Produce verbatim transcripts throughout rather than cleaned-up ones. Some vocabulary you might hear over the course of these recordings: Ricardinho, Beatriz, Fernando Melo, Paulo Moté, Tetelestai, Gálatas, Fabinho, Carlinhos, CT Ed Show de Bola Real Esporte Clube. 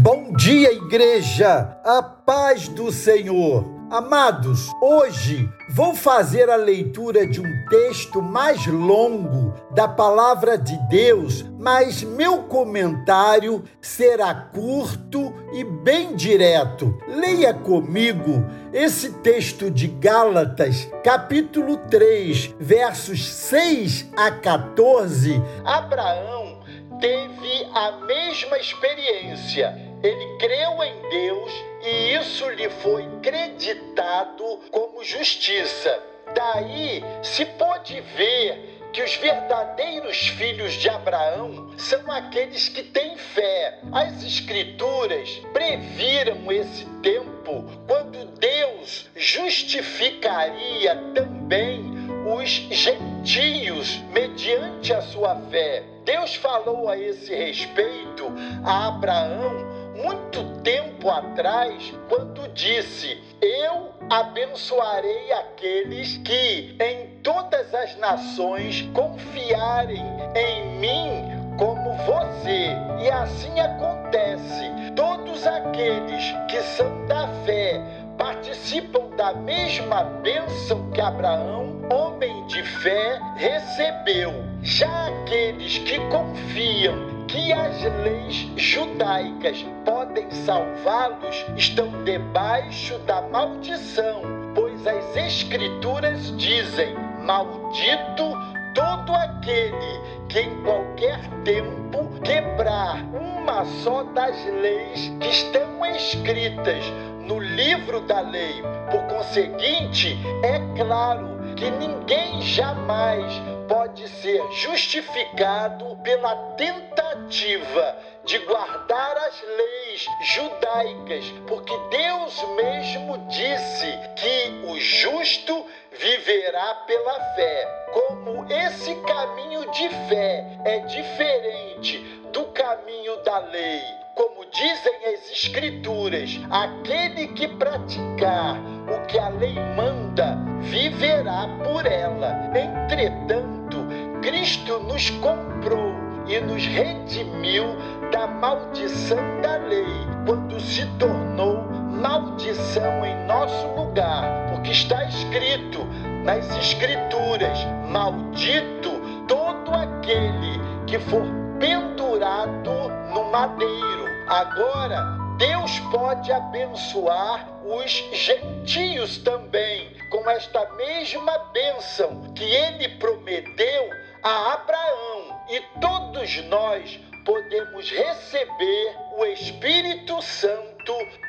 Bom dia, igreja! A paz do Senhor! Amados, hoje vou fazer a leitura de um texto mais longo da Palavra de Deus, mas meu comentário será curto e bem direto. Leia comigo esse texto de Gálatas, capítulo três, versos seis a quatorze. Abraão teve a mesma experiência. Ele creu em Deus e isso lhe foi creditado como justiça. Daí se pode ver que os verdadeiros filhos de Abraão são aqueles que têm fé. As Escrituras previram esse tempo quando Deus justificaria também os gentios mediante a sua fé. Deus falou a esse respeito a Abraão muito tempo atrás, quando disse: eu abençoarei aqueles que em todas as nações confiarem em mim como você. E assim acontece. Todos aqueles que são da fé participam da mesma bênção que Abraão, homem de fé, recebeu. Já aqueles que confiam que as leis judaicas podem salvá-los estão debaixo da maldição, pois as Escrituras dizem: maldito todo aquele que em qualquer tempo quebrar uma só das leis que estão escritas no livro da lei. Por conseguinte, é claro que ninguém jamais pode ser justificado pela tentativa de guardar as leis judaicas, porque Deus mesmo disse que o justo viverá pela fé. Como esse caminho de fé é diferente do caminho da lei, como dizem as Escrituras, aquele que praticar o que a lei manda viverá por ela. Entretanto, Cristo nos comprou e nos redimiu da maldição da lei, quando se tornou maldição em nosso lugar, porque está escrito nas Escrituras: maldito todo aquele que for pendurado no madeiro. Agora, Deus pode abençoar os gentios também, com esta mesma bênção que ele prometeu a Abraão. E todos nós podemos receber o Espírito Santo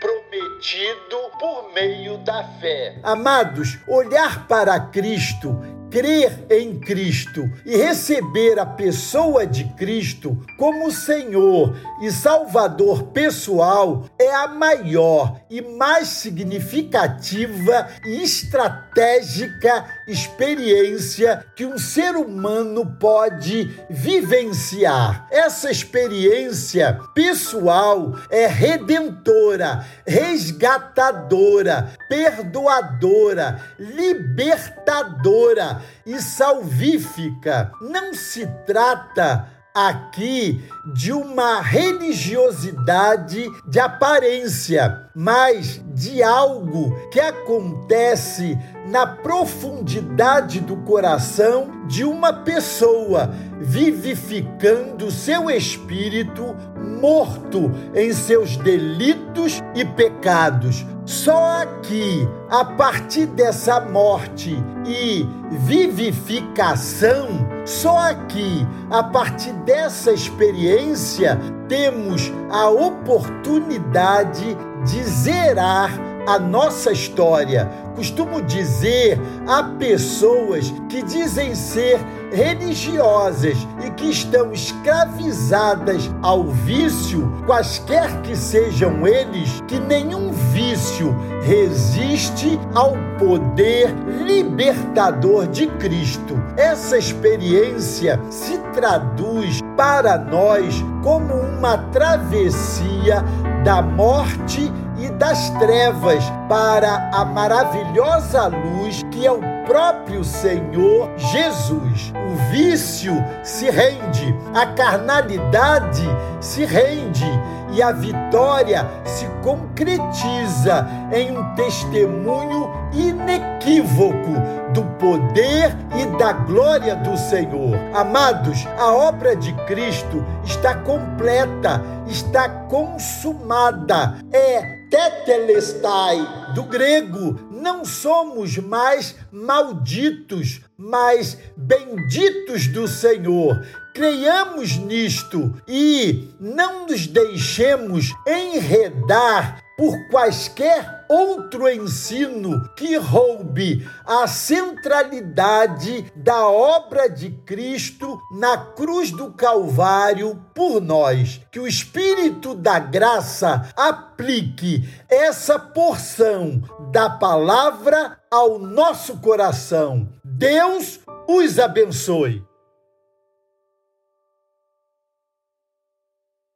prometido por meio da fé. Amados, olhar para Cristo, crer em Cristo e receber a pessoa de Cristo como Senhor e Salvador pessoal é a maior e mais significativa e estratégica experiência que um ser humano pode vivenciar. Essa experiência pessoal é redentora, resgatadora, perdoadora, libertadora e salvífica. Não se trata aqui de uma religiosidade de aparência, mas de algo que acontece na profundidade do coração de uma pessoa, vivificando seu espírito morto em seus delitos e pecados. Só aqui, a partir dessa morte e vivificação, só aqui, a partir dessa experiência, temos a oportunidade de zerar a nossa história. Costumo dizer a pessoas que dizem ser religiosas e que estão escravizadas ao vício, quaisquer que sejam eles, que nenhum vício resiste ao poder libertador de Cristo. Essa experiência se traduz para nós como uma travessia da morte e das trevas para a maravilhosa luz que é o próprio Senhor Jesus. O vício se rende, a carnalidade se rende e a vitória se concretiza em um testemunho inequívoco do poder e da glória do Senhor. Amados, a obra de Cristo está completa, está consumada. É Tetelestai, do grego. Não somos mais malditos, mas benditos do Senhor. Creiamos nisto e não nos deixemos enredar por quaisquer outro ensino que roube a centralidade da obra de Cristo na cruz do Calvário por nós. Que o Espírito da Graça aplique essa porção da palavra ao nosso coração. Deus os abençoe.